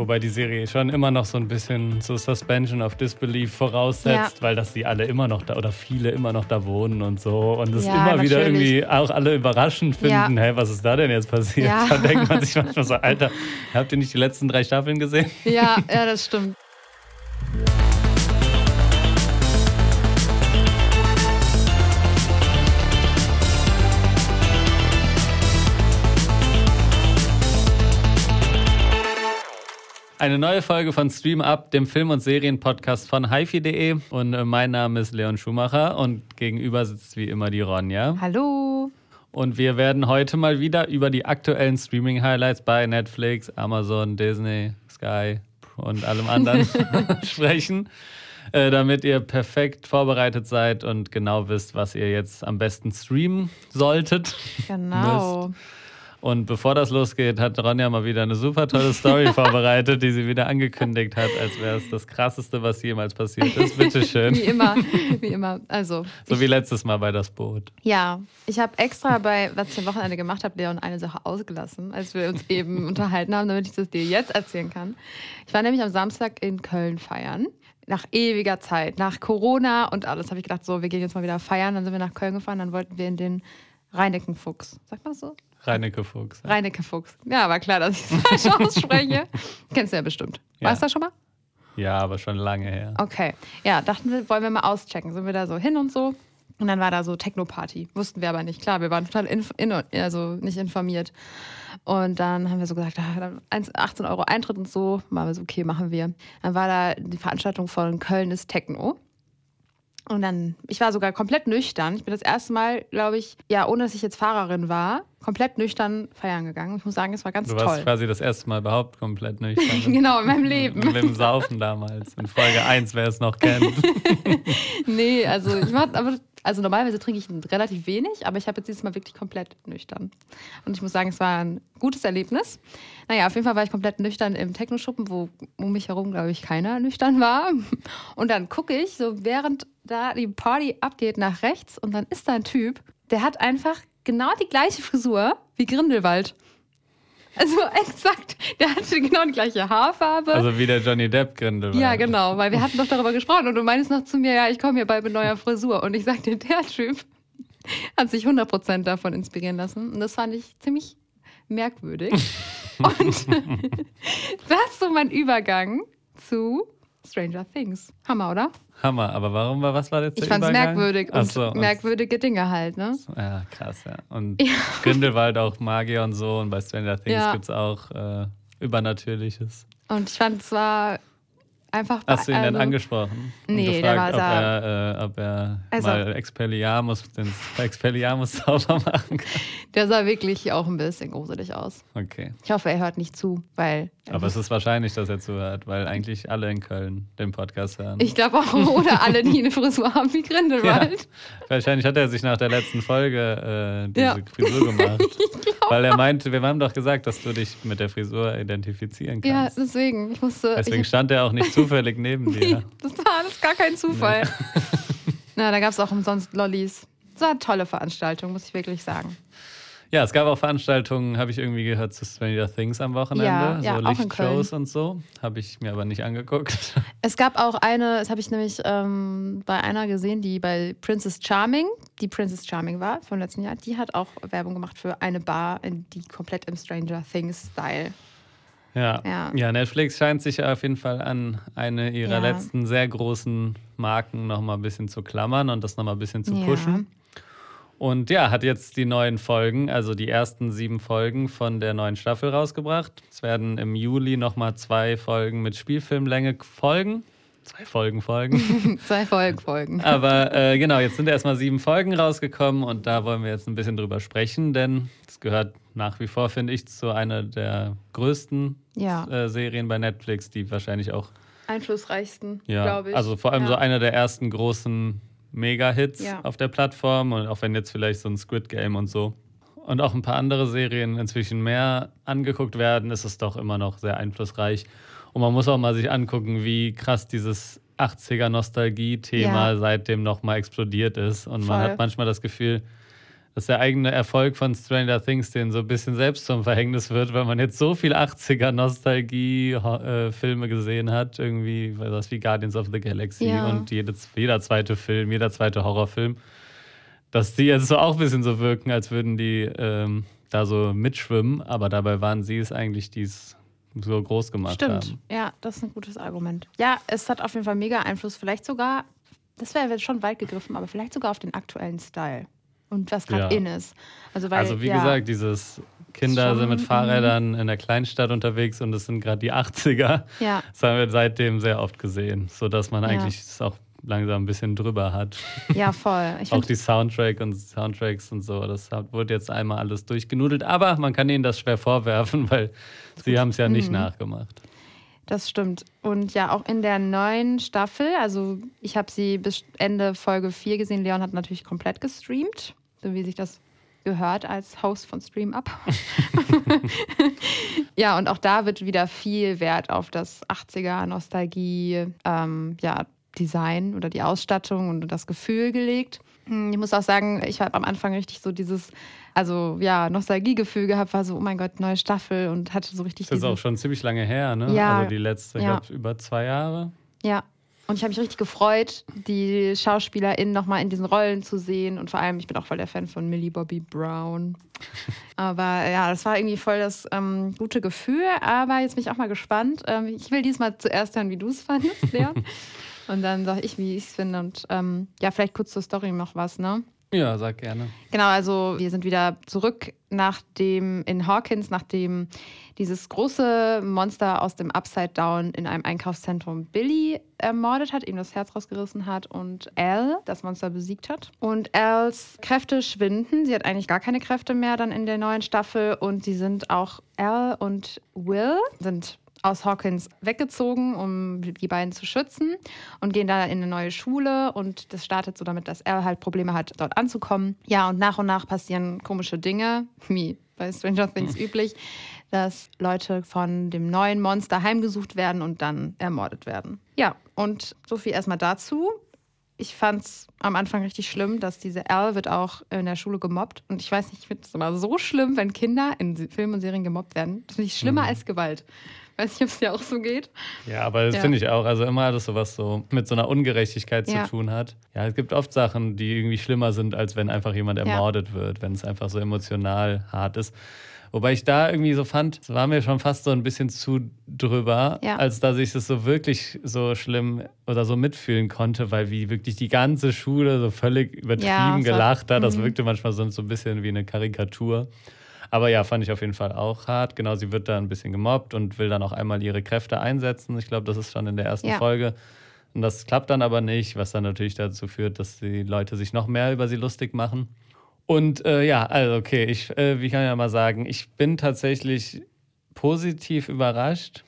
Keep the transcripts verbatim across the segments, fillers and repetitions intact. Wobei die Serie schon immer noch so ein bisschen so Suspension of Disbelief voraussetzt, ja. weil dass die alle immer noch da oder viele immer noch da wohnen und so. Und es ja, immer natürlich. wieder irgendwie auch alle überraschend finden, ja. hey, was ist da denn jetzt passiert? Ja. Da denkt man sich manchmal so, Alter, habt ihr nicht die letzten drei Staffeln gesehen? Ja, ja, das stimmt. Eine neue Folge von Stream ab, dem Film- und Serienpodcast von HiFi.de. Und mein Name ist Leon Schumacher und gegenüber sitzt wie immer die Ronja. Hallo. Und wir werden heute mal wieder über die aktuellen Streaming-Highlights bei Netflix, Amazon, Disney, Sky und allem anderen sprechen, damit ihr perfekt vorbereitet seid und genau wisst, was ihr jetzt am besten streamen solltet. Genau. Müsst. Und bevor das losgeht, hat Ronja mal wieder eine super tolle Story vorbereitet, die sie wieder angekündigt hat, als wäre es das Krasseste, was jemals passiert ist. Bitteschön. Wie immer, wie immer. Also, so wie letztes Mal bei Das Boot. Ja, ich habe extra bei, was ich am Wochenende gemacht habe, Leon, eine Sache ausgelassen, als wir uns eben unterhalten haben, damit ich das dir jetzt erzählen kann. Ich war nämlich am Samstag in Köln feiern. Nach ewiger Zeit, nach Corona und alles. Habe ich gedacht, so, wir gehen jetzt mal wieder feiern. Dann sind wir nach Köln gefahren, dann wollten wir in den Reineckenfuchs. Sagt man das so? Reinecke Fuchs. Ja. Reinecke Fuchs. Ja, war klar, dass ich es falsch ausspreche. Kennst du ja bestimmt. Warst du ja. da schon mal? Ja, aber schon lange her. Okay. Ja, dachten wir, wollen wir mal auschecken. Sind wir da so hin und so? Und dann war da so Techno-Party. Wussten wir aber nicht. Klar, wir waren total inf- in- also nicht informiert. Und dann haben wir so gesagt, achtzehn Euro Eintritt und so. Machen wir so, okay, machen wir. Dann war da die Veranstaltung von Köln ist Techno. Und dann, ich war sogar komplett nüchtern. Ich bin das erste Mal, glaube ich, ja, ohne dass ich jetzt Fahrerin war, komplett nüchtern feiern gegangen. Ich muss sagen, es war ganz toll. Du warst toll. Quasi das erste Mal überhaupt komplett nüchtern. Genau, in meinem Leben. Mit dem Saufen damals. In Folge eins, wer es noch kennt. Nee, also ich war, aber, also normalerweise trinke ich relativ wenig, aber ich habe jetzt dieses Mal wirklich komplett nüchtern. Und ich muss sagen, es war ein gutes Erlebnis. Naja, auf jeden Fall war ich komplett nüchtern im Techno-Schuppen, wo um mich herum, glaube ich, keiner nüchtern war. Und dann gucke ich so, während da die Party abgeht, nach rechts und dann ist da ein Typ, der hat einfach genau die gleiche Frisur wie Grindelwald. Also exakt, der hatte genau die gleiche Haarfarbe. Also wie der Johnny Depp Grindelwald. Ja, genau, weil wir hatten doch darüber gesprochen und du meinst noch zu mir, ja, ich komme hier bald mit neuer Frisur. Und ich sag dir, der Typ hat sich hundert Prozent davon inspirieren lassen und das fand ich ziemlich merkwürdig. Und das ist so mein Übergang zu Stranger Things. Hammer, oder? Hammer, aber warum war, was war jetzt der Übergang? Ich fand's merkwürdig und so, merkwürdige Dinge halt, ne? Ja, krass, ja. Und ja. Grindelwald auch Magier und so und bei Stranger Things ja. gibt's auch äh, Übernatürliches. Und ich fand es war einfach... Hast du ihn also, denn angesprochen? Nee, und gefragt, der war da... Ob er, äh, ob er also, mal Expelliarmus, den Expelliarmus sauber machen kann. Der sah wirklich auch ein bisschen gruselig aus. Okay. Ich hoffe, er hört nicht zu, weil... Aber es ist wahrscheinlich, dass er zuhört, weil eigentlich alle in Köln den Podcast hören. Ich glaube auch, oder alle, die eine Frisur haben wie Grindelwald. Ja, wahrscheinlich hat er sich nach der letzten Folge äh, diese ja. Frisur gemacht. Weil er meinte, wir haben doch gesagt, dass du dich mit der Frisur identifizieren kannst. Ja, deswegen. Ich musste, deswegen ich, stand er auch nicht zufällig neben dir. Das war alles gar kein Zufall. Nee. Na, da gab es auch umsonst Lollis. Das war eine tolle Veranstaltung, muss ich wirklich sagen. Ja, es gab auch Veranstaltungen, habe ich irgendwie gehört, zu Stranger Things am Wochenende. Ja, ja, so Lichtshows und so. Habe ich mir aber nicht angeguckt. Es gab auch eine, das habe ich nämlich ähm, bei einer gesehen, die bei Princess Charming, die Princess Charming war vom letzten Jahr, die hat auch Werbung gemacht für eine Bar, die komplett im Stranger Things-Style. Ja. Ja. ja, Netflix scheint sich auf jeden Fall an eine ihrer ja. letzten sehr großen Marken nochmal ein bisschen zu klammern und das nochmal ein bisschen zu pushen. Ja. Und ja, hat jetzt die neuen Folgen, also die ersten sieben Folgen von der neuen Staffel rausgebracht. Es werden im Juli nochmal zwei Folgen mit Spielfilmlänge folgen. Zwei Folgen folgen. Zwei Folgen folgen. Aber äh, genau, jetzt sind erstmal sieben Folgen rausgekommen und da wollen wir jetzt ein bisschen drüber sprechen, denn es gehört nach wie vor, finde ich, zu einer der größten ja. äh, Serien bei Netflix, die wahrscheinlich auch... Einflussreichsten, ja, glaube ich. Also vor allem ja. so einer der ersten großen... Mega-Hits ja. auf der Plattform und auch wenn jetzt vielleicht so ein Squid Game und so und auch ein paar andere Serien inzwischen mehr angeguckt werden, ist es doch immer noch sehr einflussreich. Und man muss auch mal sich angucken, wie krass dieses achtziger-Nostalgie-Thema ja. seitdem nochmal explodiert ist. Und Voll. Man hat manchmal das Gefühl, dass der eigene Erfolg von Stranger Things den so ein bisschen selbst zum Verhängnis wird, weil man jetzt so viel achtziger-Nostalgie-Filme gesehen hat, irgendwie was wie Guardians of the Galaxy ja. und jede, jeder zweite Film, jeder zweite Horrorfilm, dass die jetzt so auch ein bisschen so wirken, als würden die ähm, da so mitschwimmen, aber dabei waren sie es eigentlich, die es so groß gemacht Stimmt. haben. Stimmt, ja, das ist ein gutes Argument. Ja, es hat auf jeden Fall mega Einfluss, vielleicht sogar, das wäre jetzt schon weit gegriffen, aber vielleicht sogar auf den aktuellen Style. Und was gerade ja. in ist. Also, weil, also wie ja, gesagt, dieses Kinder sind mit Fahrrädern in der Kleinstadt unterwegs und es sind gerade die achtziger. Ja. Das haben wir seitdem sehr oft gesehen, sodass man ja. eigentlich es auch langsam ein bisschen drüber hat. Ja, voll. Ich auch die Soundtrack und Soundtracks und so, das wurde jetzt einmal alles durchgenudelt. Aber man kann ihnen das schwer vorwerfen, weil sie haben es ja nicht mhm. nachgemacht. Das stimmt. Und ja, auch in der neuen Staffel, also ich habe sie bis Ende Folge vier gesehen. Leon hat natürlich komplett gestreamt. So wie sich das gehört als Host von Stream ab. Ja, und auch da wird wieder viel Wert auf das achtziger-Nostalgie, ähm, ja, Design oder die Ausstattung und das Gefühl gelegt. Ich muss auch sagen, ich habe am Anfang richtig so dieses, also ja, Nostalgiegefühl gehabt, war so, oh mein Gott, neue Staffel und hatte so richtig... Das ist auch schon ziemlich lange her, ne? Ja, also die letzte, ja. glaube über zwei Jahre. Ja. Und ich habe mich richtig gefreut, die SchauspielerInnen nochmal in diesen Rollen zu sehen. Und vor allem, ich bin auch voll der Fan von Millie Bobby Brown. Aber ja, das war irgendwie voll das ähm, gute Gefühl. Aber jetzt bin ich auch mal gespannt. Ähm, ich will diesmal zuerst hören, wie du es fandest, Leon. Und dann sage ich, wie ich es finde. Und ähm, ja, vielleicht kurz zur Story noch was, ne? Ja, sag gerne. Genau, also wir sind wieder zurück nach dem, in Hawkins, nachdem dieses große Monster aus dem Upside-Down in einem Einkaufszentrum Billy ermordet hat, ihm das Herz rausgerissen hat und Al das Monster besiegt hat. Und Als Kräfte schwinden. Sie hat eigentlich gar keine Kräfte mehr dann in der neuen Staffel und sie sind auch, Al und Will sind aus Hawkins weggezogen, um die beiden zu schützen und gehen da in eine neue Schule und das startet so damit, dass er halt Probleme hat, dort anzukommen. Ja, und nach und nach passieren komische Dinge, wie bei Stranger Things üblich, dass Leute von dem neuen Monster heimgesucht werden und dann ermordet werden. Ja, und so viel erstmal dazu. Ich fand es am Anfang richtig schlimm, dass diese Al wird auch in der Schule gemobbt. Und ich weiß nicht, ich finde es immer so schlimm, wenn Kinder in Filmen und Serien gemobbt werden. Das finde ich schlimmer mhm. als Gewalt. Weiß nicht, ob es dir auch so geht. Ja, aber das ja. finde ich auch. Also immer hat es sowas so mit so einer Ungerechtigkeit ja. zu tun hat. Ja, es gibt oft Sachen, die irgendwie schlimmer sind, als wenn einfach jemand ermordet ja. wird, wenn es einfach so emotional hart ist. Wobei ich da irgendwie so fand, es war mir schon fast so ein bisschen zu drüber, ja. als dass ich das so wirklich so schlimm oder so mitfühlen konnte, weil wie wirklich die ganze Schule so völlig übertrieben ja, so, gelacht hat. Das m-hmm. wirkte manchmal so ein bisschen wie eine Karikatur. Aber ja, fand ich auf jeden Fall auch hart. Genau, sie wird da ein bisschen gemobbt und will dann auch einmal ihre Kräfte einsetzen. Ich glaube, das ist schon in der ersten ja. Folge. Und das klappt dann aber nicht, was dann natürlich dazu führt, dass die Leute sich noch mehr über sie lustig machen. Und äh, ja, also okay, ich äh, wie kann ich ja mal sagen, ich bin tatsächlich positiv überrascht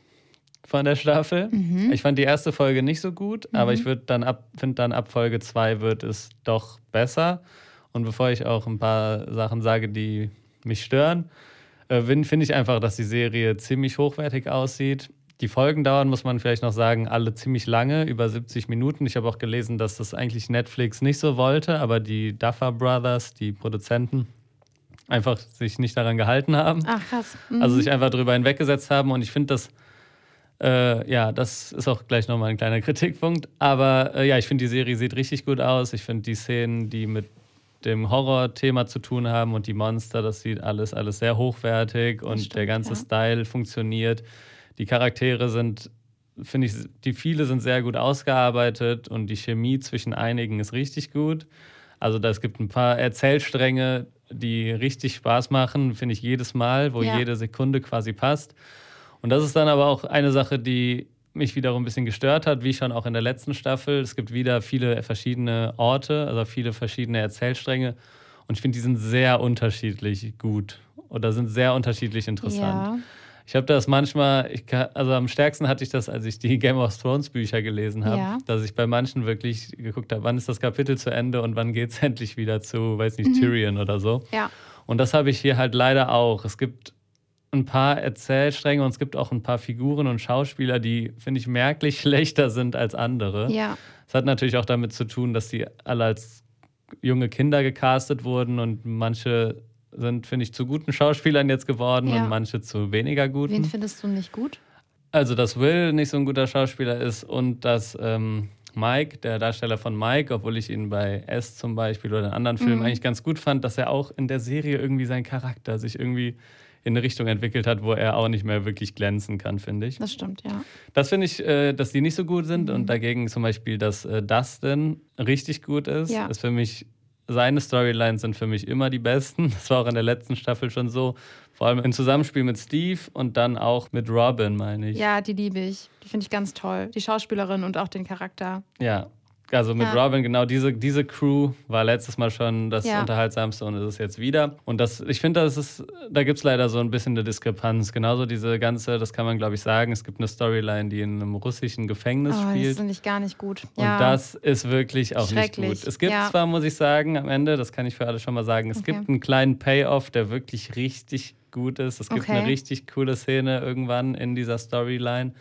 von der Staffel. Mhm. Ich fand die erste Folge nicht so gut, mhm. aber ich würde dann ab finde dann ab Folge zwei wird es doch besser. Und bevor ich auch ein paar Sachen sage, die mich stören, äh, finde ich einfach, dass die Serie ziemlich hochwertig aussieht. Die Folgen dauern, muss man vielleicht noch sagen, alle ziemlich lange, über siebzig Minuten. Ich habe auch gelesen, dass das eigentlich Netflix nicht so wollte, aber die Duffer Brothers, die Produzenten, einfach sich nicht daran gehalten haben. Ach krass. Mhm. Also sich einfach drüber hinweggesetzt haben. Und ich finde das, äh, ja, das ist auch gleich nochmal ein kleiner Kritikpunkt. Aber äh, ja, ich finde, die Serie sieht richtig gut aus. Ich finde die Szenen, die mit dem Horror-Thema zu tun haben und die Monster, das sieht alles, alles sehr hochwertig und stimmt, der ganze ja. Style funktioniert. Die Charaktere sind, finde ich, die viele sind sehr gut ausgearbeitet und die Chemie zwischen einigen ist richtig gut. Also es gibt ein paar Erzählstränge, die richtig Spaß machen, finde ich jedes Mal, wo ja. jede Sekunde quasi passt. Und das ist dann aber auch eine Sache, die mich wiederum ein bisschen gestört hat, wie schon auch in der letzten Staffel. Es gibt wieder viele verschiedene Orte, also viele verschiedene Erzählstränge. Und ich finde, die sind sehr unterschiedlich gut oder sind sehr unterschiedlich interessant. Ja. Ich habe das manchmal, ich kann, also am stärksten hatte ich das, als ich die Game of Thrones Bücher gelesen habe, ja. dass ich bei manchen wirklich geguckt habe, wann ist das Kapitel zu Ende und wann geht es endlich wieder zu, weiß nicht, mhm. Tyrion oder so. Ja. Und das habe ich hier halt leider auch. Es gibt ein paar Erzählstränge und es gibt auch ein paar Figuren und Schauspieler, die, finde ich, merklich schlechter sind als andere. Ja. Das hat natürlich auch damit zu tun, dass die alle als junge Kinder gecastet wurden und manche sind, finde ich, zu guten Schauspielern jetzt geworden ja. und manche zu weniger guten. Wen findest du nicht gut? Also, dass Will nicht so ein guter Schauspieler ist und dass ähm, Mike, der Darsteller von Mike, obwohl ich ihn bei S zum Beispiel oder in anderen Filmen mhm. eigentlich ganz gut fand, dass er auch in der Serie irgendwie seinen Charakter sich irgendwie in eine Richtung entwickelt hat, wo er auch nicht mehr wirklich glänzen kann, finde ich. Das stimmt, ja. Das finde ich, äh, dass die nicht so gut sind mhm. und dagegen zum Beispiel, dass äh, Dustin richtig gut ist, ja. ist für mich, seine Storylines sind für mich immer die besten. Das war auch in der letzten Staffel schon so. Vor allem im Zusammenspiel mit Steve und dann auch mit Robin, meine ich. Ja, die liebe ich. Die finde ich ganz toll. Die Schauspielerin und auch den Charakter. Ja, also mit ja. Robin, genau diese, diese Crew war letztes Mal schon das ja. Unterhaltsamste und es ist jetzt wieder. Und das, ich finde, das ist, da gibt es leider so ein bisschen eine Diskrepanz. Genauso diese ganze, das kann man glaube ich sagen, es gibt eine Storyline, die in einem russischen Gefängnis oh, spielt. Das finde ich gar nicht gut. Und ja. das ist wirklich auch nicht gut. Es gibt ja. zwar, muss ich sagen, am Ende, das kann ich für alle schon mal sagen, es okay. gibt einen kleinen Payoff, der wirklich richtig gut ist. Es gibt okay. eine richtig coole Szene irgendwann in dieser Storyline.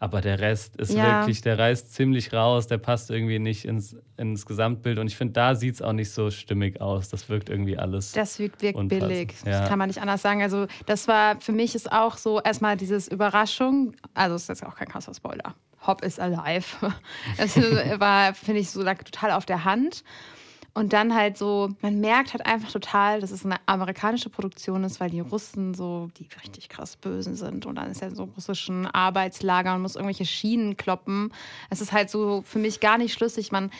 Aber der Rest ist ja. wirklich, der reißt ziemlich raus, der passt irgendwie nicht ins, ins Gesamtbild. Und ich finde, da sieht es auch nicht so stimmig aus. Das wirkt irgendwie alles. Das wirkt, wirkt billig. Ja. Das kann man nicht anders sagen. Also das war, für mich ist auch so erstmal dieses Überraschung. Also es ist jetzt auch kein krasser Spoiler. Hop is alive. Das war, finde ich, so lag total auf der Hand. Und dann halt so, man merkt halt einfach total, dass es eine amerikanische Produktion ist, weil die Russen so, die richtig krass böse sind. Und dann ist er in so russischen Arbeitslager und muss irgendwelche Schienen kloppen. Es ist halt so für mich gar nicht schlüssig. Man,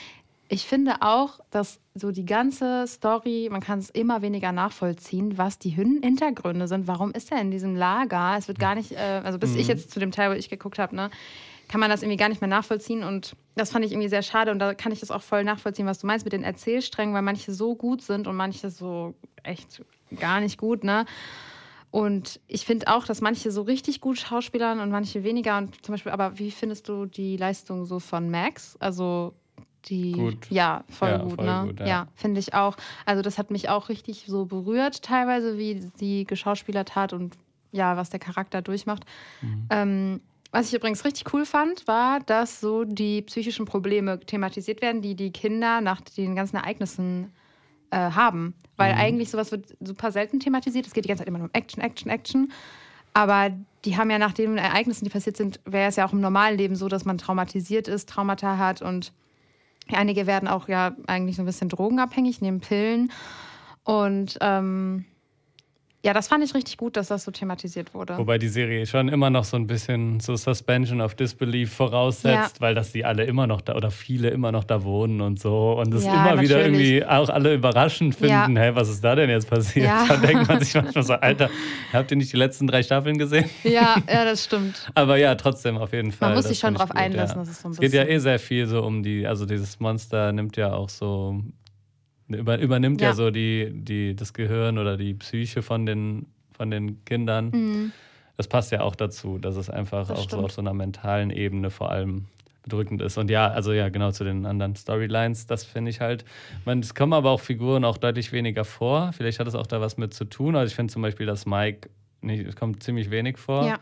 ich finde auch, dass so die ganze Story, man kann es immer weniger nachvollziehen, was die Hintergründe sind. Warum ist er in diesem Lager? Es wird gar nicht, äh, also bis mhm. ich jetzt zu dem Teil, wo ich geguckt habe, ne, kann man das irgendwie gar nicht mehr nachvollziehen. Und das fand ich irgendwie sehr schade. Und da kann ich das auch voll nachvollziehen, was du meinst mit den Erzählsträngen, weil manche so gut sind und manche so echt gar nicht gut, ne? Und ich finde auch, dass manche so richtig gut schauspielern und manche weniger. Und zum Beispiel, aber wie findest du die Leistung so von Max? Also die... Gut. Ja, voll ja, gut, voll ne? Gut, ja, ja finde ich auch. Also das hat mich auch richtig so berührt teilweise, wie sie geschauspielert hat und ja, was der Charakter durchmacht. Mhm. Ähm, Was ich übrigens richtig cool fand, war, dass so die psychischen Probleme thematisiert werden, die die Kinder nach den ganzen Ereignissen äh, haben. Weil mhm. eigentlich sowas wird super selten thematisiert. Es geht die ganze Zeit immer nur um Action, Action, Action. Aber die haben ja nach den Ereignissen, die passiert sind, wäre es ja auch im normalen Leben so, dass man traumatisiert ist, Traumata hat. Und einige werden auch ja eigentlich so ein bisschen drogenabhängig, nehmen Pillen. Und... Ähm, ja, das fand ich richtig gut, dass das so thematisiert wurde. Wobei die Serie schon immer noch so ein bisschen so Suspension of Disbelief voraussetzt, ja. weil dass die alle immer noch da oder viele immer noch da wohnen und so und es ja, immer natürlich. wieder irgendwie auch alle überraschend finden, ja. hey, was ist da denn jetzt passiert? Ja. Da denkt man sich manchmal so, Alter, habt ihr nicht die letzten drei Staffeln gesehen? Ja, ja, das stimmt. Aber ja, trotzdem auf jeden Fall. Man muss sich schon drauf gut, einlassen. Ja. Das ist so ein es geht ja eh sehr viel so um die, also dieses Monster nimmt ja auch so... Über, übernimmt ja, ja so die, die, das Gehirn oder die Psyche von den, von den Kindern. Mhm. Das passt ja auch dazu, dass es einfach das auch so auf so einer mentalen Ebene vor allem bedrückend ist. Und ja, also ja, genau zu den anderen Storylines, das finde ich halt. Man, es kommen aber auch Figuren auch deutlich weniger vor. Vielleicht hat es auch da was mit zu tun. Also ich finde zum Beispiel, dass Mike, nicht, es kommt ziemlich wenig vor. Ja.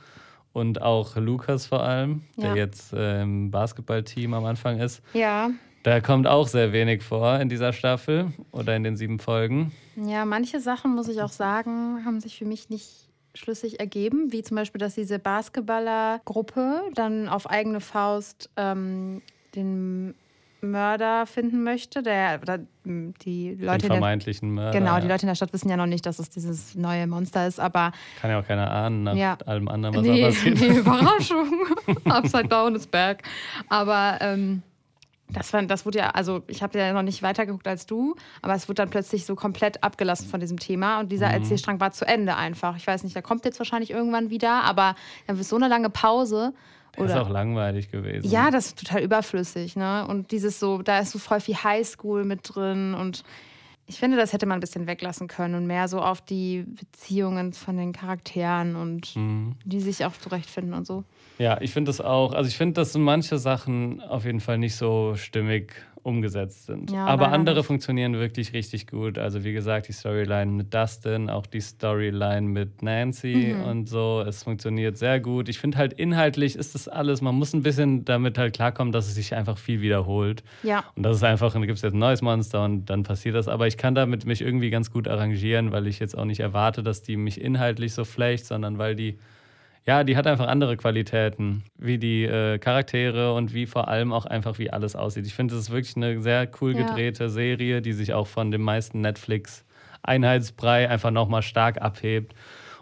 Und auch Lukas vor allem, ja. der jetzt äh, im Basketballteam am Anfang ist. Ja. Da kommt auch sehr wenig vor in dieser Staffel oder in den sieben Folgen. Ja, manche Sachen, muss ich auch sagen, haben sich für mich nicht schlüssig ergeben. Wie zum Beispiel, dass diese Basketballer-Gruppe dann auf eigene Faust ähm, den Mörder finden möchte. Der, oder die Leute den vermeintlichen Mörder. Genau, die Leute in der Stadt wissen ja noch nicht, dass es dieses neue Monster ist, aber... Kann ja auch keiner ahnen, nach ja. allem anderen, was nee, da passiert. Nee, Überraschung. Upside-Down ist back. Aber... Ähm, Das, war, das wurde ja, also ich habe ja noch nicht weitergeguckt als du, aber es wurde dann plötzlich so komplett abgelassen von diesem Thema und dieser mhm. Erzählstrang war zu Ende einfach. Ich weiß nicht, der kommt jetzt wahrscheinlich irgendwann wieder, aber dann wird so eine lange Pause. Oder? Das ist auch langweilig gewesen. Ja, das ist total überflüssig, ne? Und dieses so, da ist so voll viel Highschool mit drin und ich finde, das hätte man ein bisschen weglassen können und mehr so auf die Beziehungen von den Charakteren und mhm. die sich auch zurechtfinden und so. Ja, ich finde das auch. Also ich finde, dass manche Sachen auf jeden Fall nicht so stimmig umgesetzt sind. Ja, aber andere funktionieren wirklich richtig gut. Also wie gesagt, die Storyline mit Dustin, auch die Storyline mit Nancy mhm. und so. Es funktioniert sehr gut. Ich finde halt inhaltlich ist das alles, man muss ein bisschen damit halt klarkommen, dass es sich einfach viel wiederholt. Ja. Und das ist einfach, da gibt es jetzt ein neues Monster und dann passiert das. Aber ich kann damit mich irgendwie ganz gut arrangieren, weil ich jetzt auch nicht erwarte, dass die mich inhaltlich so flecht, sondern weil die Ja, die hat einfach andere Qualitäten, wie die äh, Charaktere und wie vor allem auch einfach, wie alles aussieht. Ich finde, es ist wirklich eine sehr cool gedrehte ja. Serie, die sich auch von dem meisten Netflix-Einheitsbrei einfach nochmal stark abhebt.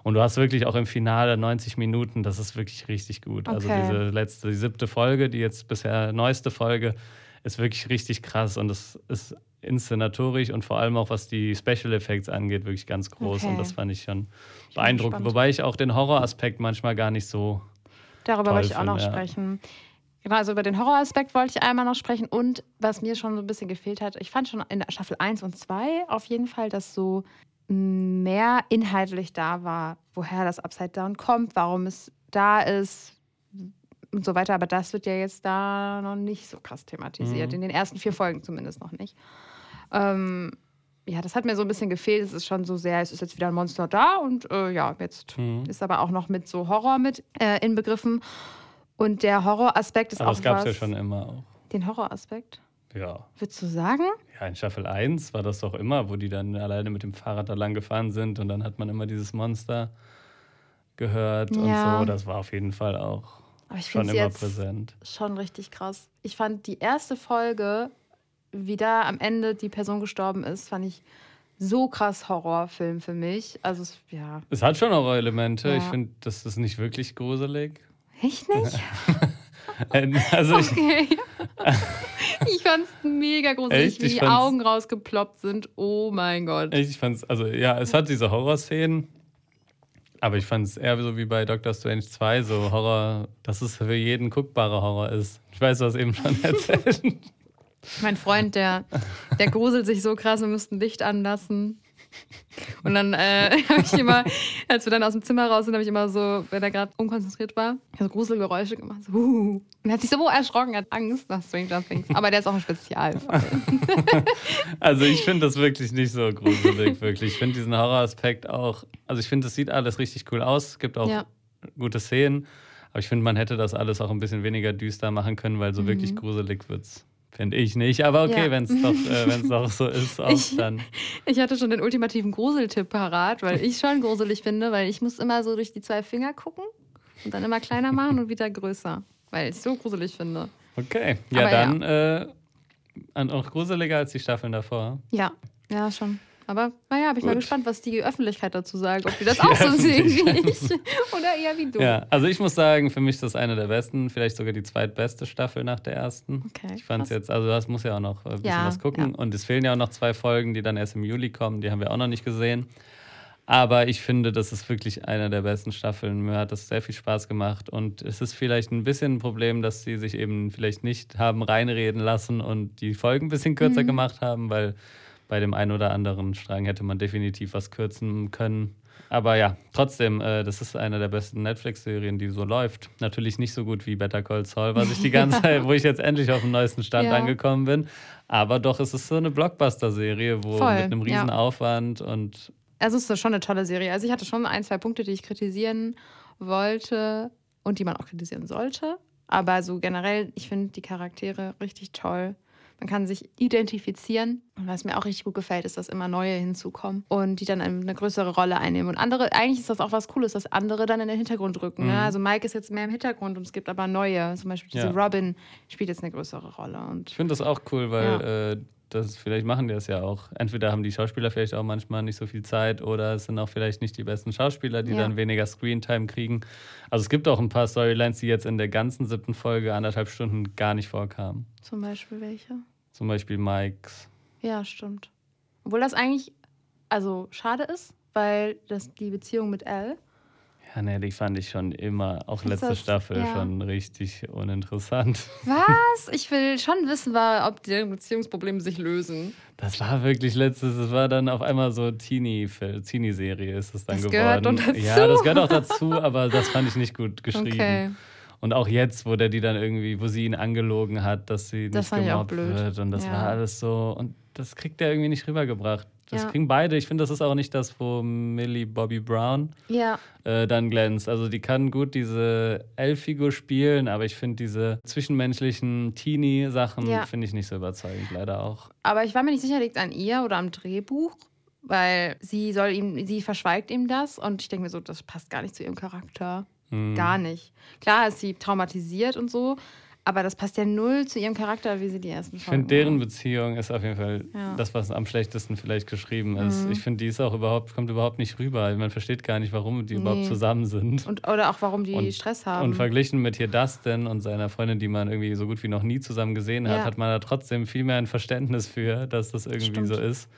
Und du hast wirklich auch im Finale neunzig Minuten, das ist wirklich richtig gut. Okay. Also diese letzte, die siebte Folge, die jetzt bisher neueste Folge, ist wirklich richtig krass und es ist inszenatorisch und vor allem auch, was die Special Effects angeht, wirklich ganz groß. Okay. Und das fand ich schon ich beeindruckend. Spannend. Wobei ich auch den Horroraspekt manchmal gar nicht so Darüber wollte ich auch noch ja. sprechen. Genau, also über den Horroraspekt wollte ich einmal noch sprechen. Und was mir schon so ein bisschen gefehlt hat, ich fand schon in Staffel eins und zwei auf jeden Fall, dass so mehr inhaltlich da war, woher das Upside-Down kommt, warum es da ist und so weiter. Aber das wird ja jetzt da noch nicht so krass thematisiert. Mhm. In den ersten vier Folgen zumindest noch nicht. Ähm, ja, das hat mir so ein bisschen gefehlt. Es ist schon so sehr, es ist jetzt wieder ein Monster da und äh, ja, jetzt mhm. ist aber auch noch mit so Horror mit äh, inbegriffen. Und der Horroraspekt ist aber auch was... Aber das gab es ja schon immer auch. Den Horroraspekt? Ja. Würdest du sagen? Ja, in Staffel eins war das doch immer, wo die dann alleine mit dem Fahrrad da lang gefahren sind und dann hat man immer dieses Monster gehört ja. und so. Das war auf jeden Fall auch aber ich schon immer jetzt präsent. Schon richtig krass. Ich fand die erste Folge... wie da am Ende die Person gestorben ist, fand ich so krass Horrorfilm für mich. Also es, ja. Es hat schon Horrorelemente. Ja. Ich finde, das ist nicht wirklich gruselig. Echt nicht? also okay. Ich, ich fand es mega gruselig, wie die Augen rausgeploppt sind. Oh mein Gott. Echt? Ich fand's, also ja, es hat diese Horrorszenen. Aber ich fand es eher so wie bei Doctor Strange zwei, so Horror, dass es für jeden guckbarer Horror ist. Ich weiß, du hast eben schon erzählt. Mein Freund, der, der gruselt sich so krass, wir müssten Licht anlassen. Und dann äh, habe ich immer, als wir dann aus dem Zimmer raus sind, habe ich immer so, wenn er gerade unkonzentriert war, so Gruselgeräusche gemacht. So, uh, und er hat sich so erschrocken, hat Angst nach Stranger Things. Aber der ist auch ein Spezialfall. Also ich finde das wirklich nicht so gruselig, wirklich. Ich finde diesen Horroraspekt auch, also ich finde, es sieht alles richtig cool aus. Es gibt auch ja. gute Szenen. Aber ich finde, man hätte das alles auch ein bisschen weniger düster machen können, weil so mhm. wirklich gruselig wird es. Finde ich nicht, aber okay, ja. wenn es doch, äh, doch so ist, auch ich, dann. Ich hatte schon den ultimativen Gruseltipp parat, weil ich schon gruselig finde, weil ich muss immer so durch die zwei Finger gucken und dann immer kleiner machen und wieder größer, weil ich es so gruselig finde. Okay, ja aber dann ja. Äh, auch gruseliger als die Staffeln davor. Ja, ja schon. Aber naja, bin ich mal gespannt, was die Öffentlichkeit dazu sagt, ob die das die auch so sehen wie ich oder eher wie du. Ja, also ich muss sagen, für mich ist das eine der besten, vielleicht sogar die zweitbeste Staffel nach der ersten. Okay, ich fand es jetzt, also das muss ja auch noch ein bisschen ja, was gucken. Ja. Und es fehlen ja auch noch zwei Folgen, die dann erst im Juli kommen, die haben wir auch noch nicht gesehen. Aber ich finde, das ist wirklich eine der besten Staffeln. Mir hat das sehr viel Spaß gemacht. Und es ist vielleicht ein bisschen ein Problem, dass sie sich eben vielleicht nicht haben reinreden lassen und die Folgen ein bisschen kürzer mhm. gemacht haben, weil... bei dem einen oder anderen Strang hätte man definitiv was kürzen können. Aber ja, trotzdem, äh, das ist eine der besten Netflix-Serien, die so läuft. Natürlich nicht so gut wie Better Call Saul, was ich die ganze Zeit, wo ich jetzt endlich auf dem neuesten Stand ja. angekommen bin. Aber doch, es ist so eine Blockbuster-Serie, wo Voll, mit einem riesen ja. Aufwand und... Also es ist schon eine tolle Serie. Also ich hatte schon ein, zwei Punkte, die ich kritisieren wollte und die man auch kritisieren sollte. Aber so generell, ich finde die Charaktere richtig toll. Man kann sich identifizieren. Und was mir auch richtig gut gefällt, ist, dass immer neue hinzukommen und die dann eine größere Rolle einnehmen. Und andere, eigentlich ist das auch was Cooles, dass andere dann in den Hintergrund rücken. Mhm. Ne? Also Mike ist jetzt mehr im Hintergrund und es gibt aber neue. Zum Beispiel diese ja. Robin spielt jetzt eine größere Rolle. Und ich finde das auch cool, weil ja. äh, das, vielleicht machen die das ja auch. Entweder haben die Schauspieler vielleicht auch manchmal nicht so viel Zeit oder es sind auch vielleicht nicht die besten Schauspieler, die ja. dann weniger Screentime kriegen. Also es gibt auch ein paar Storylines, die jetzt in der ganzen siebten Folge anderthalb Stunden gar nicht vorkamen. Zum Beispiel welche? Zum Beispiel Mikes. Ja, stimmt. Obwohl das eigentlich also schade ist, weil das die Beziehung mit Al... Ja, ne, die fand ich schon immer, auch ist letzte das, Staffel, ja. schon richtig uninteressant. Was? Ich will schon wissen, ob die Beziehungsprobleme sich lösen. Das war wirklich letztes, das war dann auf einmal so Teenie-Serie ist es dann das geworden. Das gehört doch dazu. Ja, das gehört auch dazu, aber das fand ich nicht gut geschrieben. Okay. Und auch jetzt, wo der die dann irgendwie, wo sie ihn angelogen hat, dass sie das nicht gemobbt wird. Und das ja. war alles so. Und das kriegt er irgendwie nicht rübergebracht. Das ja. kriegen beide. Ich finde, das ist auch nicht das, wo Millie Bobby Brown ja. äh, dann glänzt. Also die kann gut diese Elf-Figur spielen, aber ich finde diese zwischenmenschlichen Teenie-Sachen ja. finde ich nicht so überzeugend, leider auch. Aber ich war mir nicht sicher, liegt es an ihr oder am Drehbuch? Weil sie soll ihm, sie verschweigt ihm das und ich denke mir so, das passt gar nicht zu ihrem Charakter. Hm. Gar nicht. Klar ist sie traumatisiert und so, aber das passt ja null zu ihrem Charakter, wie sie die ersten Folgen. Ich finde, deren Beziehung ist auf jeden Fall ja. das, was am schlechtesten vielleicht geschrieben ist. Mhm. Ich finde, die ist auch überhaupt, kommt überhaupt nicht rüber. Man versteht gar nicht, warum die nee. überhaupt zusammen sind. Und, oder auch, warum die und, Stress haben. Und verglichen mit hier Dustin und seiner Freundin, die man irgendwie so gut wie noch nie zusammen gesehen hat, ja. hat man da trotzdem viel mehr ein Verständnis für, dass das irgendwie Stimmt. so ist.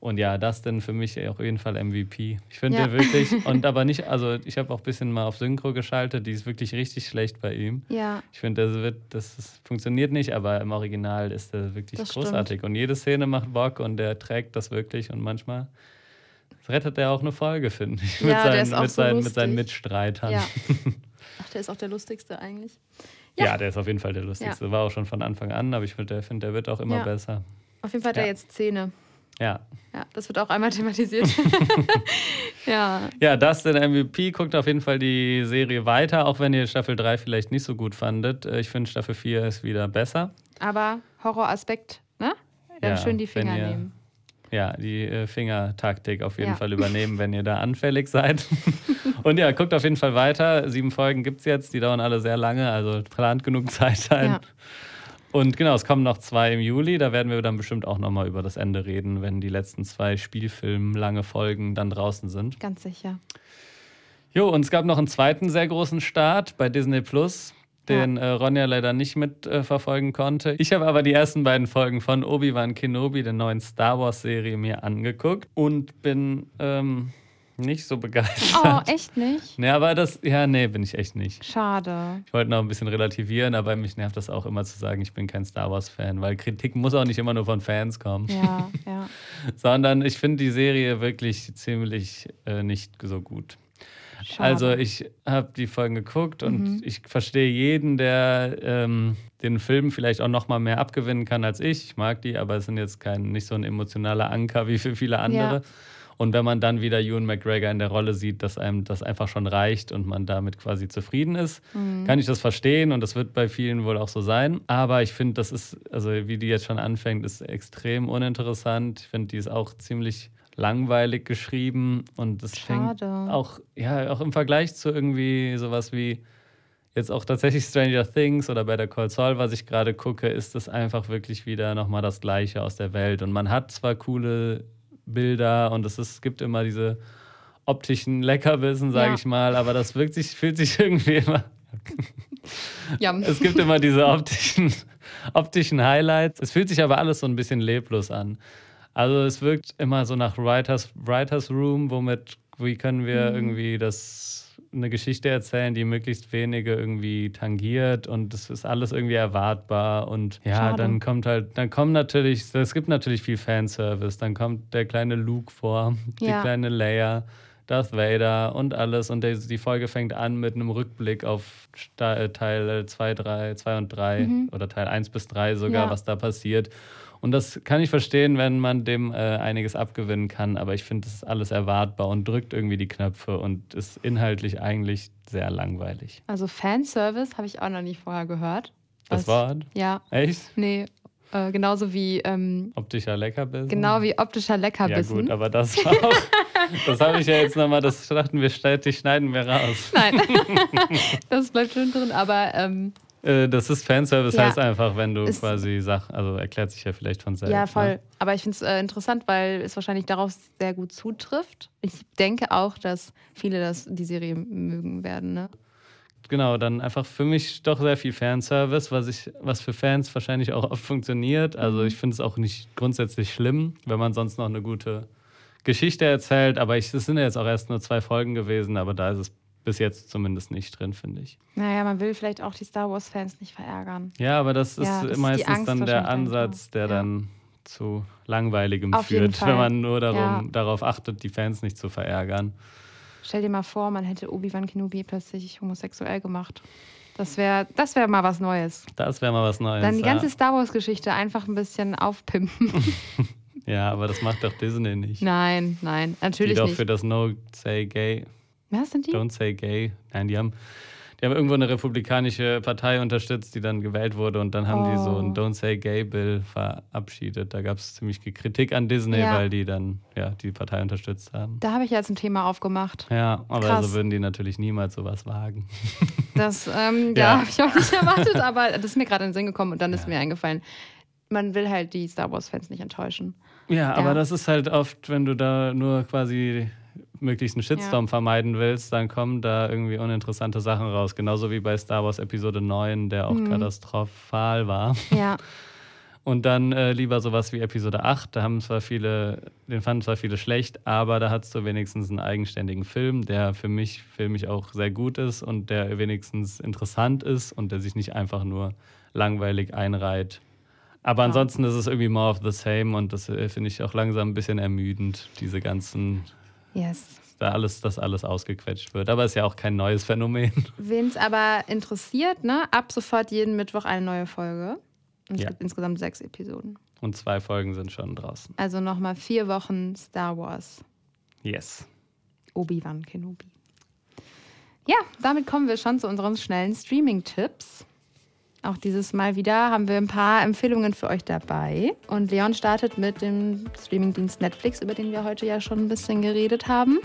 Und ja, Dustin für mich auf jeden Fall M V P. Ich finde ja. den wirklich, und aber nicht, also ich habe auch ein bisschen mal auf Synchro geschaltet, die ist wirklich richtig schlecht bei ihm. Ja. Ich finde, das wird, das, das funktioniert nicht, aber im Original ist er wirklich das großartig. Stimmt. Und jede Szene macht Bock und der trägt das wirklich und manchmal rettet er auch eine Folge, finde ich, ja, mit, seinen, der ist auch mit, so seinen, mit seinen Mitstreitern. Ja. Ach, der ist auch der Lustigste eigentlich. Ja. ja, der ist auf jeden Fall der Lustigste. Ja. War auch schon von Anfang an, aber ich finde, der, find, der wird auch immer ja. besser. Auf jeden Fall hat ja. er jetzt Szene. Ja. ja. Das wird auch einmal thematisiert. ja. Ja, Dustin M V P, guckt auf jeden Fall die Serie weiter, auch wenn ihr Staffel drei vielleicht nicht so gut fandet. Ich finde, Staffel vier ist wieder besser. Aber Horroraspekt, ne? Dann ja, schön die Finger ihr, nehmen. Ja, die äh, Fingertaktik auf jeden ja. Fall übernehmen, wenn ihr da anfällig seid. Und ja, guckt auf jeden Fall weiter. Sieben Folgen gibt es jetzt, die dauern alle sehr lange, also plant genug Zeit ein. Ja. Und genau, es kommen noch zwei im Juli, da werden wir dann bestimmt auch nochmal über das Ende reden, wenn die letzten zwei Spielfilm-lange Folgen dann draußen sind. Ganz sicher. Jo, und es gab noch einen zweiten sehr großen Start bei Disney Plus, den ja. äh, Ronja leider nicht mitverfolgen äh, konnte. Ich habe aber die ersten beiden Folgen von Obi-Wan Kenobi, der neuen Star Wars-Serie, mir angeguckt und bin ähm, nicht so begeistert. Oh, echt nicht? Ja, aber das, ja, nee, bin ich echt nicht. Schade. Ich wollte noch ein bisschen relativieren, aber mich nervt das auch immer zu sagen, ich bin kein Star Wars-Fan, weil Kritik muss auch nicht immer nur von Fans kommen. Ja, ja. Sondern ich finde die Serie wirklich ziemlich äh, nicht so gut. Schade. Also ich habe die Folgen geguckt und mhm. ich verstehe jeden, der ähm, den Film vielleicht auch noch mal mehr abgewinnen kann als ich. Ich mag die, aber es sind jetzt kein, nicht so ein emotionaler Anker wie für viele andere. Ja. Und wenn man dann wieder Ewan McGregor in der Rolle sieht, dass einem das einfach schon reicht und man damit quasi zufrieden ist, mhm. kann ich das verstehen und das wird bei vielen wohl auch so sein. Aber ich finde, das ist, also wie die jetzt schon anfängt, ist extrem uninteressant. Ich finde, die ist auch ziemlich langweilig geschrieben und das Schade. Fängt auch, ja, auch im Vergleich zu irgendwie sowas wie jetzt auch tatsächlich Stranger Things oder Better Call Saul, was ich gerade gucke, ist das einfach wirklich wieder nochmal das Gleiche aus der Welt. Und man hat zwar coole Bilder und es, ist, es gibt immer diese optischen Leckerbissen, sage ja. ich mal, aber das wirkt sich, fühlt sich irgendwie immer... es gibt immer diese optischen, optischen Highlights. Es fühlt sich aber alles so ein bisschen leblos an. Also es wirkt immer so nach Writers, Writers Room, womit, wie können wir mhm. irgendwie das... eine Geschichte erzählen, die möglichst wenige irgendwie tangiert und das ist alles irgendwie erwartbar und ja, Schade. dann kommt halt, dann kommen natürlich, es gibt natürlich viel Fanservice, dann kommt der kleine Luke vor, die ja. kleine Leia, Darth Vader und alles und der, die Folge fängt an mit einem Rückblick auf Teil zwei, drei, zwei und drei mhm. oder Teil eins bis drei sogar, ja. was da passiert. Und das kann ich verstehen, wenn man dem äh, einiges abgewinnen kann, aber ich finde, das ist alles erwartbar und drückt irgendwie die Knöpfe und ist inhaltlich eigentlich sehr langweilig. Also Fanservice habe ich auch noch nie vorher gehört. Das Wort? Ja. Echt? Nee, äh, genauso wie... Ähm, optischer Leckerbissen? Genau wie optischer Leckerbissen. Ja gut, aber das auch... Das habe ich ja jetzt nochmal, das dachten wir, stetig schneiden wir raus. Nein, das bleibt schön drin, aber... Ähm, Das ist Fanservice, ja. heißt einfach, wenn du ist, quasi Sachen, also erklärt sich ja vielleicht von selbst. Ja, voll. Ne? Aber ich finde es äh, interessant, weil es wahrscheinlich darauf sehr gut zutrifft. Ich denke auch, dass viele das, die Serie mögen werden. Ne? Genau, dann einfach für mich doch sehr viel Fanservice, was, ich, was für Fans wahrscheinlich auch oft funktioniert. Also ich finde es auch nicht grundsätzlich schlimm, wenn man sonst noch eine gute Geschichte erzählt. Aber es sind ja jetzt auch erst nur zwei Folgen gewesen, aber da ist es bis jetzt zumindest nicht drin, finde ich. Naja, man will vielleicht auch die Star Wars-Fans nicht verärgern. Ja, aber das ist, ja, das meistens ist dann der Ansatz, der ja. dann zu Langweiligem Auf führt, wenn man nur darum, ja. darauf achtet, die Fans nicht zu verärgern. Stell dir mal vor, man hätte Obi-Wan Kenobi plötzlich homosexuell gemacht. Das wäre das wär mal was Neues. Das wäre mal was Neues. Dann die ganze ja. Star Wars-Geschichte einfach ein bisschen aufpimpen. Ja, aber das macht doch Disney nicht. Nein, nein, natürlich nicht. Die doch nicht. Für das No Say Gay. Was sind die? Don't Say Gay. Nein, die haben, die haben irgendwo eine republikanische Partei unterstützt, die dann gewählt wurde. Und dann haben oh. die so ein Don't Say Gay Bill verabschiedet. Da gab es ziemlich Kritik an Disney, ja. weil die dann ja, die Partei unterstützt haben. Da habe ich jetzt ein Thema aufgemacht. Ja, aber Krass. Also würden die natürlich niemals sowas wagen. Das ähm, ja. ja, habe ich auch nicht erwartet, aber das ist mir gerade in den Sinn gekommen und dann ja. ist mir eingefallen. Man will halt die Star Wars-Fans nicht enttäuschen. Ja, ja, aber das ist halt oft, wenn du da nur quasi möglichst einen Shitstorm ja. vermeiden willst, dann kommen da irgendwie uninteressante Sachen raus. Genauso wie bei Star Wars Episode neun, der auch mhm. katastrophal war. Ja. Und dann äh, lieber sowas wie Episode acht, da haben zwar viele, den fanden zwar viele schlecht, aber da hattest du wenigstens einen eigenständigen Film, der für mich filmisch auch sehr gut ist und der wenigstens interessant ist und der sich nicht einfach nur langweilig einreiht. Aber ja. ansonsten ist es irgendwie more of the same und das äh, finde ich auch langsam ein bisschen ermüdend, diese ganzen, yes. da alles, dass alles ausgequetscht wird. Aber ist ja auch kein neues Phänomen. Wen es aber interessiert, ne? Ab sofort jeden Mittwoch eine neue Folge. Und es ja. gibt insgesamt sechs Episoden. Und zwei Folgen sind schon draußen. Also nochmal vier Wochen Star Wars. Yes. Obi-Wan Kenobi. Ja, damit kommen wir schon zu unseren schnellen Streaming-Tipps. Auch dieses Mal wieder haben wir ein paar Empfehlungen für euch dabei. Und Leon startet mit dem Streamingdienst Netflix, über den wir heute ja schon ein bisschen geredet haben.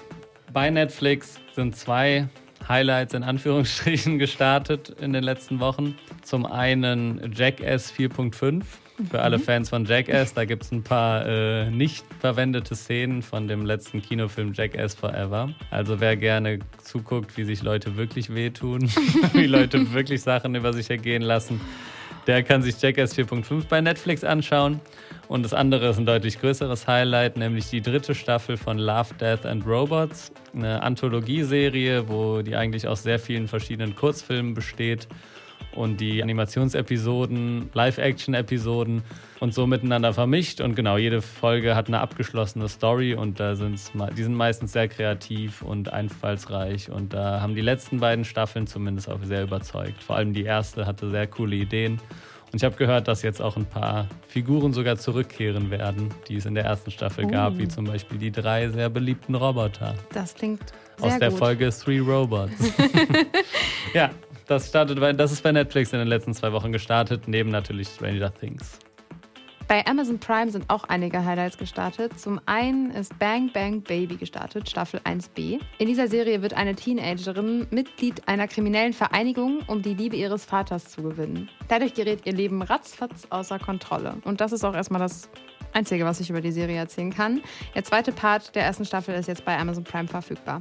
Bei Netflix sind zwei Highlights in Anführungsstrichen gestartet in den letzten Wochen. Zum einen Jackass vier Punkt fünf. Für mhm. alle Fans von Jackass, da gibt es ein paar äh, nicht verwendete Szenen von dem letzten Kinofilm Jackass Forever. Also wer gerne zuguckt, wie sich Leute wirklich wehtun, wie Leute wirklich Sachen über sich ergehen lassen, der kann sich Jackass vier Punkt fünf bei Netflix anschauen. Und das andere ist ein deutlich größeres Highlight, nämlich die dritte Staffel von Love, Death and Robots. Eine Anthologieserie, wo die eigentlich aus sehr vielen verschiedenen Kurzfilmen besteht. Und die Animationsepisoden, Live-Action-Episoden und so miteinander vermischt. Und genau, jede Folge hat eine abgeschlossene Story und da sind's, die sind meistens sehr kreativ und einfallsreich. Und da haben die letzten beiden Staffeln zumindest auch sehr überzeugt. Vor allem die erste hatte sehr coole Ideen. Und ich habe gehört, dass jetzt auch ein paar Figuren sogar zurückkehren werden, die es in der ersten Staffel oh. gab, wie zum Beispiel die drei sehr beliebten Roboter. Das klingt sehr gut. Aus der gut. Folge Three Robots. Ja. Das, startet bei, das ist bei Netflix in den letzten zwei Wochen gestartet, neben natürlich Stranger Things. Bei Amazon Prime sind auch einige Highlights gestartet. Zum einen ist Bang Bang Baby gestartet, Staffel eins b. In dieser Serie wird eine Teenagerin Mitglied einer kriminellen Vereinigung, um die Liebe ihres Vaters zu gewinnen. Dadurch gerät ihr Leben ratzfatz außer Kontrolle. Und das ist auch erstmal das Einzige, was ich über die Serie erzählen kann. Der zweite Part der ersten Staffel ist jetzt bei Amazon Prime verfügbar.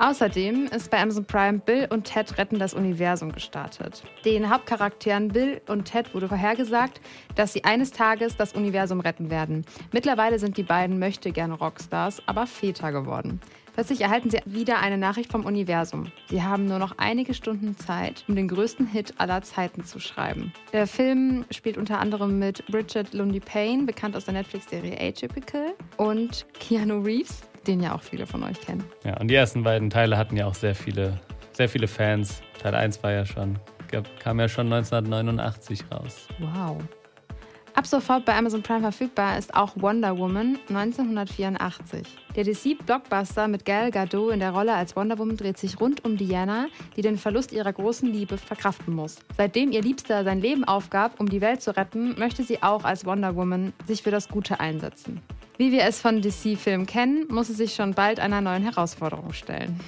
Außerdem ist bei Amazon Prime Bill und Ted retten das Universum gestartet. Den Hauptcharakteren Bill und Ted wurde vorhergesagt, dass sie eines Tages das Universum retten werden. Mittlerweile sind die beiden möchtegern Rockstars, aber Väter geworden. Plötzlich erhalten sie wieder eine Nachricht vom Universum. Sie haben nur noch einige Stunden Zeit, um den größten Hit aller Zeiten zu schreiben. Der Film spielt unter anderem mit Bridget Lundy Payne, bekannt aus der Netflix-Serie Atypical, und Keanu Reeves, den ja auch viele von euch kennen. Ja, und die ersten beiden Teile hatten ja auch sehr viele, sehr viele Fans. Teil eins war ja schon, kam ja schon neunzehnhundertneunundachtzig raus. Wow. Ab sofort bei Amazon Prime verfügbar ist auch Wonder Woman neunzehnhundertvierundachtzig. Der D C-Blockbuster mit Gal Gadot in der Rolle als Wonder Woman dreht sich rund um Diana, die den Verlust ihrer großen Liebe verkraften muss. Seitdem ihr Liebster sein Leben aufgab, um die Welt zu retten, möchte sie auch als Wonder Woman sich für das Gute einsetzen. Wie wir es von D C-Filmen kennen, muss es sich schon bald einer neuen Herausforderung stellen.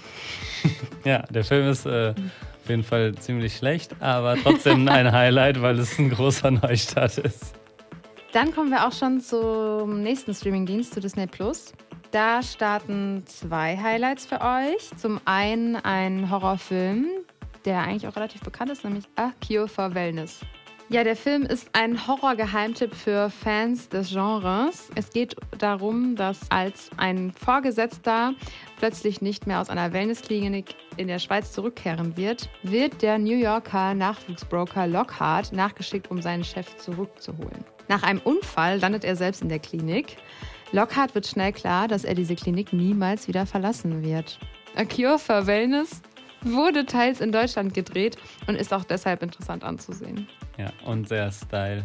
Ja, der Film ist äh, auf jeden Fall ziemlich schlecht, aber trotzdem ein Highlight, weil es ein großer Neustart ist. Dann kommen wir auch schon zum nächsten Streamingdienst, zu Disney Plus. Da starten zwei Highlights für euch. Zum einen ein Horrorfilm, der eigentlich auch relativ bekannt ist, nämlich A Cure for Wellness. Ja, der Film ist ein Horror-Geheimtipp für Fans des Genres. Es geht darum, dass als ein Vorgesetzter plötzlich nicht mehr aus einer Wellnessklinik in der Schweiz zurückkehren wird, wird der New Yorker Nachwuchsbroker Lockhart nachgeschickt, um seinen Chef zurückzuholen. Nach einem Unfall landet er selbst in der Klinik. Lockhart wird schnell klar, dass er diese Klinik niemals wieder verlassen wird. A Cure for Wellness wurde teils in Deutschland gedreht und ist auch deshalb interessant anzusehen. Ja, und sehr styl.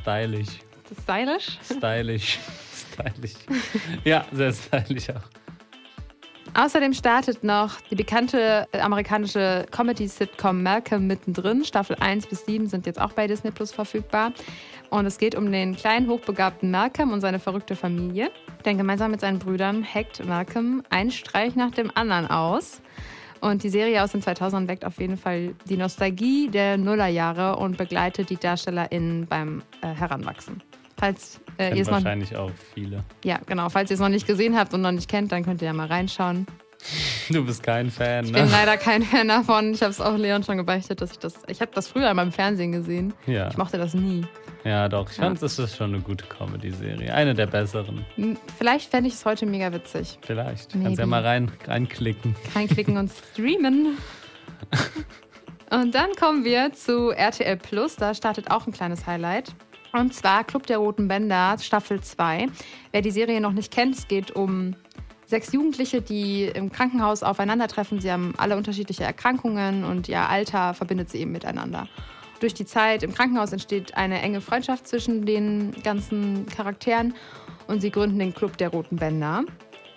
stylisch. Stylisch? Stylisch. Stylisch. Ja, sehr stylisch auch. Außerdem startet noch die bekannte amerikanische Comedy-Sitcom Malcolm mittendrin. Staffel eins bis sieben sind jetzt auch bei Disney Plus verfügbar. Und es geht um den kleinen, hochbegabten Malcolm und seine verrückte Familie. Denn gemeinsam mit seinen Brüdern hackt Malcolm einen Streich nach dem anderen aus. Und die Serie aus den zweitausendern weckt auf jeden Fall die Nostalgie der Nullerjahre und begleitet die DarstellerInnen beim äh, Heranwachsen. Falls äh, ihr es noch wahrscheinlich auch viele. Ja, genau. Falls ihr es noch nicht gesehen habt und noch nicht kennt, dann könnt ihr ja mal reinschauen. Du bist kein Fan, ich ne? Ich bin leider kein Fan davon. Ich habe es auch Leon schon gebeichtet, dass ich das. Ich habe das früher einmal im Fernsehen gesehen. Ja. Ich mochte das nie. Ja, doch. Ich ja. fand, es ist schon eine gute Comedy-Serie. Eine der besseren. Vielleicht fände ich es heute mega witzig. Vielleicht. Maybe. Kannst ja mal rein, reinklicken. Reinklicken und streamen. Und dann kommen wir zu R T L Plus. Da startet auch ein kleines Highlight. Und zwar Club der roten Bänder, Staffel zwei. Wer die Serie noch nicht kennt, es geht um sechs Jugendliche, die im Krankenhaus aufeinandertreffen. Sie haben alle unterschiedliche Erkrankungen und ihr Alter verbindet sie eben miteinander. Durch die Zeit im Krankenhaus entsteht eine enge Freundschaft zwischen den ganzen Charakteren und sie gründen den Club der roten Bänder.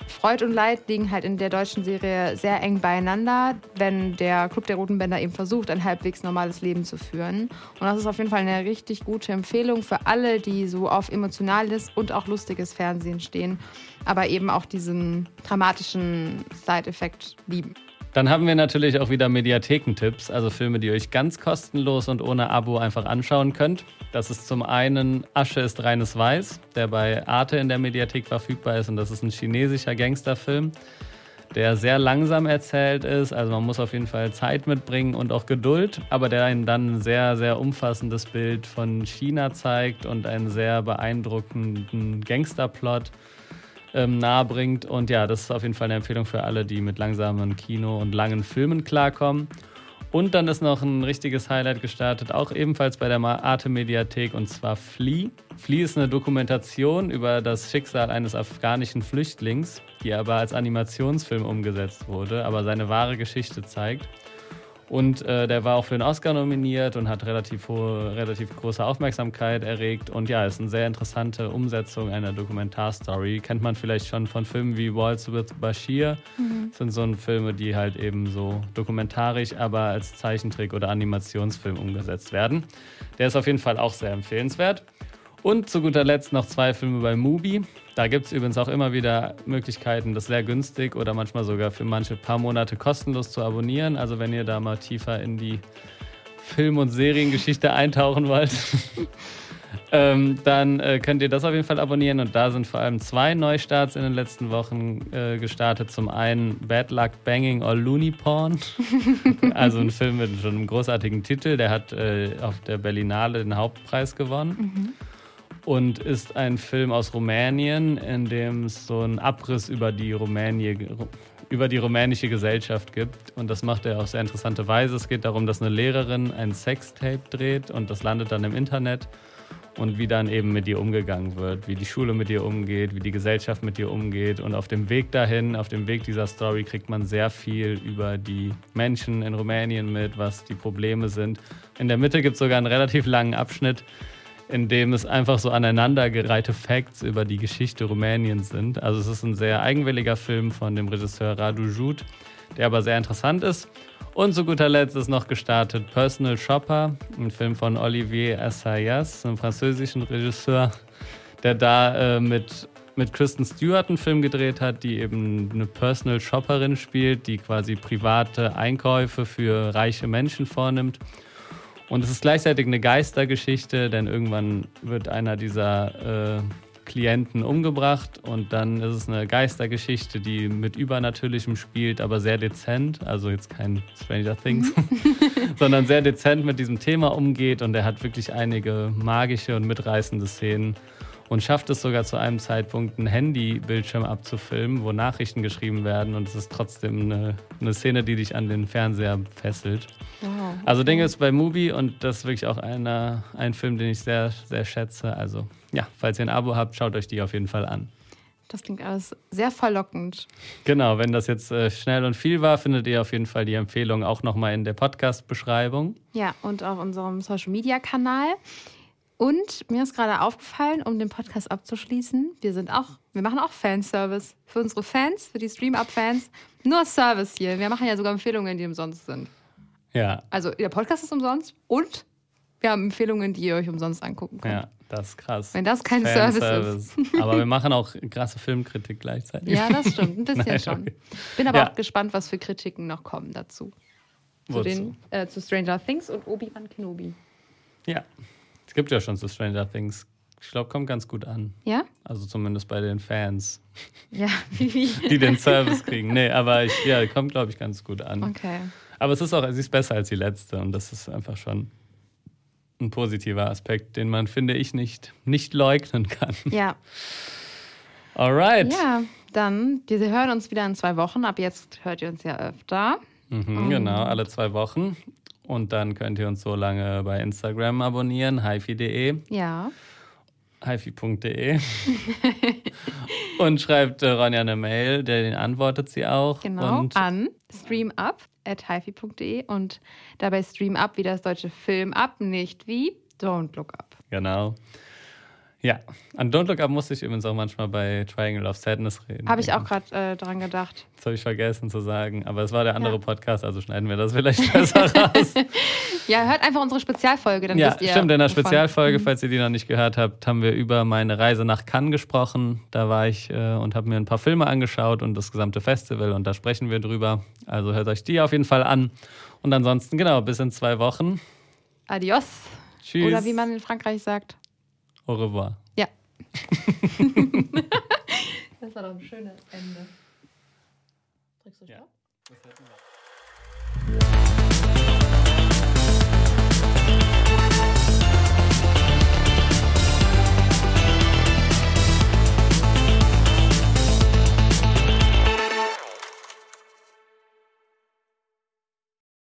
Freud und Leid liegen halt in der deutschen Serie sehr eng beieinander, wenn der Club der roten Bänder eben versucht, ein halbwegs normales Leben zu führen. Und das ist auf jeden Fall eine richtig gute Empfehlung für alle, die so auf emotionales und auch lustiges Fernsehen stehen, aber eben auch diesen dramatischen Side-Effekt lieben. Dann haben wir natürlich auch wieder Mediathekentipps, also Filme, die ihr euch ganz kostenlos und ohne Abo einfach anschauen könnt. Das ist zum einen Asche ist reines Weiß, der bei Arte in der Mediathek verfügbar ist. Und das ist ein chinesischer Gangsterfilm, der sehr langsam erzählt ist. Also man muss auf jeden Fall Zeit mitbringen und auch Geduld, aber der einem dann ein sehr, sehr umfassendes Bild von China zeigt und einen sehr beeindruckenden Gangsterplot nahe bringt. Und ja, das ist auf jeden Fall eine Empfehlung für alle, die mit langsamem Kino und langen Filmen klarkommen. Und dann ist noch ein richtiges Highlight gestartet, auch ebenfalls bei der Arte Mediathek, und zwar Flea. Flea ist eine Dokumentation über das Schicksal eines afghanischen Flüchtlings, die aber als Animationsfilm umgesetzt wurde, aber seine wahre Geschichte zeigt. Und äh, der war auch für den Oscar nominiert und hat relativ hohe, relativ große Aufmerksamkeit erregt. Und ja, ist eine sehr interessante Umsetzung einer Dokumentarstory. Kennt man vielleicht schon von Filmen wie Walls with Bashir. Mhm. Das sind so Filme, die halt eben so dokumentarisch, aber als Zeichentrick oder Animationsfilm umgesetzt werden. Der ist auf jeden Fall auch sehr empfehlenswert. Und zu guter Letzt noch zwei Filme bei Mubi. Da gibt es übrigens auch immer wieder Möglichkeiten, das sehr günstig oder manchmal sogar für manche paar Monate kostenlos zu abonnieren. Also wenn ihr da mal tiefer in die Film- und Seriengeschichte eintauchen wollt, ähm, dann äh, könnt ihr das auf jeden Fall abonnieren. Und da sind vor allem zwei Neustarts in den letzten Wochen äh, gestartet. Zum einen Bad Luck Banging or Looney Porn. Also ein Film mit schon einem großartigen Titel. Der hat äh, auf der Berlinale den Hauptpreis gewonnen. Mhm. Und ist ein Film aus Rumänien, in dem es so einen Abriss über die Rumänie, über die rumänische Gesellschaft gibt. Und das macht er auf sehr interessante Weise. Es geht darum, dass eine Lehrerin ein Sextape dreht und das landet dann im Internet. Und wie dann eben mit ihr umgegangen wird, wie die Schule mit ihr umgeht, wie die Gesellschaft mit ihr umgeht. Und auf dem Weg dahin, auf dem Weg dieser Story, kriegt man sehr viel über die Menschen in Rumänien mit, was die Probleme sind. In der Mitte gibt es sogar einen relativ langen Abschnitt, in dem es einfach so aneinandergereihte Facts über die Geschichte Rumäniens sind. Also es ist ein sehr eigenwilliger Film von dem Regisseur Radu Jude, der aber sehr interessant ist. Und zu guter Letzt ist noch gestartet Personal Shopper, ein Film von Olivier Assayas, einem französischen Regisseur, der da äh, mit, mit Kristen Stewart einen Film gedreht hat, die eben eine Personal Shopperin spielt, die quasi private Einkäufe für reiche Menschen vornimmt. Und es ist gleichzeitig eine Geistergeschichte, denn irgendwann wird einer dieser äh, Klienten umgebracht und dann ist es eine Geistergeschichte, die mit Übernatürlichem spielt, aber sehr dezent, also jetzt kein Stranger Things, sondern sehr dezent mit diesem Thema umgeht, und er hat wirklich einige magische und mitreißende Szenen und schafft es sogar zu einem Zeitpunkt, einen Handybildschirm abzufilmen, wo Nachrichten geschrieben werden, und es ist trotzdem eine, eine Szene, die dich an den Fernseher fesselt. Wow. Also Ding ist bei Mubi, und das ist wirklich auch einer, ein Film, den ich sehr, sehr schätze. Also ja, falls ihr ein Abo habt, schaut euch die auf jeden Fall an. Das klingt alles sehr verlockend. Genau, wenn das jetzt äh, schnell und viel war, findet ihr auf jeden Fall die Empfehlung auch nochmal in der Podcast-Beschreibung. Ja, und auf unserem Social-Media-Kanal. Und mir ist gerade aufgefallen, um den Podcast abzuschließen, wir sind auch, wir machen auch Fanservice. Für unsere Fans, für die Stream-Up-Fans, nur Service hier. Wir machen ja sogar Empfehlungen, die umsonst sind. Ja. Also der Podcast ist umsonst und wir haben Empfehlungen, die ihr euch umsonst angucken könnt. Ja. Das ist krass. Wenn das kein Service, Service ist. Aber wir machen auch krasse Filmkritik gleichzeitig. Ja, das stimmt. Ein bisschen Nein, schon. Okay. Bin aber ja. auch gespannt, was für Kritiken noch kommen dazu. Zu, den, äh, zu Stranger Things und Obi-Wan Kenobi. Ja, es gibt ja schon zu Stranger Things. Ich glaube, kommt ganz gut an. Ja? Also zumindest bei den Fans. Ja, wie? Die den Service kriegen. Nee, aber ich, ja, kommt, glaube ich, ganz gut an. Okay. Aber es ist auch, sie ist besser als die letzte und das ist einfach schon ein positiver Aspekt, den man, finde ich, nicht, nicht leugnen kann. Ja. Alright. Ja, dann, wir hören uns wieder in zwei Wochen. Ab jetzt hört ihr uns ja öfter. Mhm, genau, alle zwei Wochen. Und dann könnt ihr uns so lange bei Instagram abonnieren, HiFi.de. Ja. HiFi.de. Und schreibt Ronja eine Mail, den antwortet sie auch. Genau, und an Stream ab. at HiFi.de und dabei Stream ab wie das deutsche Film ab, nicht wie Don't Look Up. Genau. Ja, an Don't Look Up musste ich übrigens auch manchmal bei Triangle of Sadness reden. Habe ich auch gerade äh, dran gedacht. Das habe ich vergessen zu sagen, aber es war der andere ja. Podcast, also schneiden wir das vielleicht besser raus. Ja, hört einfach unsere Spezialfolge, dann ja, wisst ihr. Ja, stimmt, in der Spezialfolge, falls ihr die noch nicht gehört habt, haben wir über meine Reise nach Cannes gesprochen. Da war ich äh, und habe mir ein paar Filme angeschaut und das gesamte Festival und da sprechen wir drüber. Also hört euch die auf jeden Fall an. Und ansonsten, genau, bis in zwei Wochen. Adios. Tschüss. Oder wie man in Frankreich sagt. Au revoir. Ja. Das war doch ein schönes Ende. Drückst du Stopp? Ja.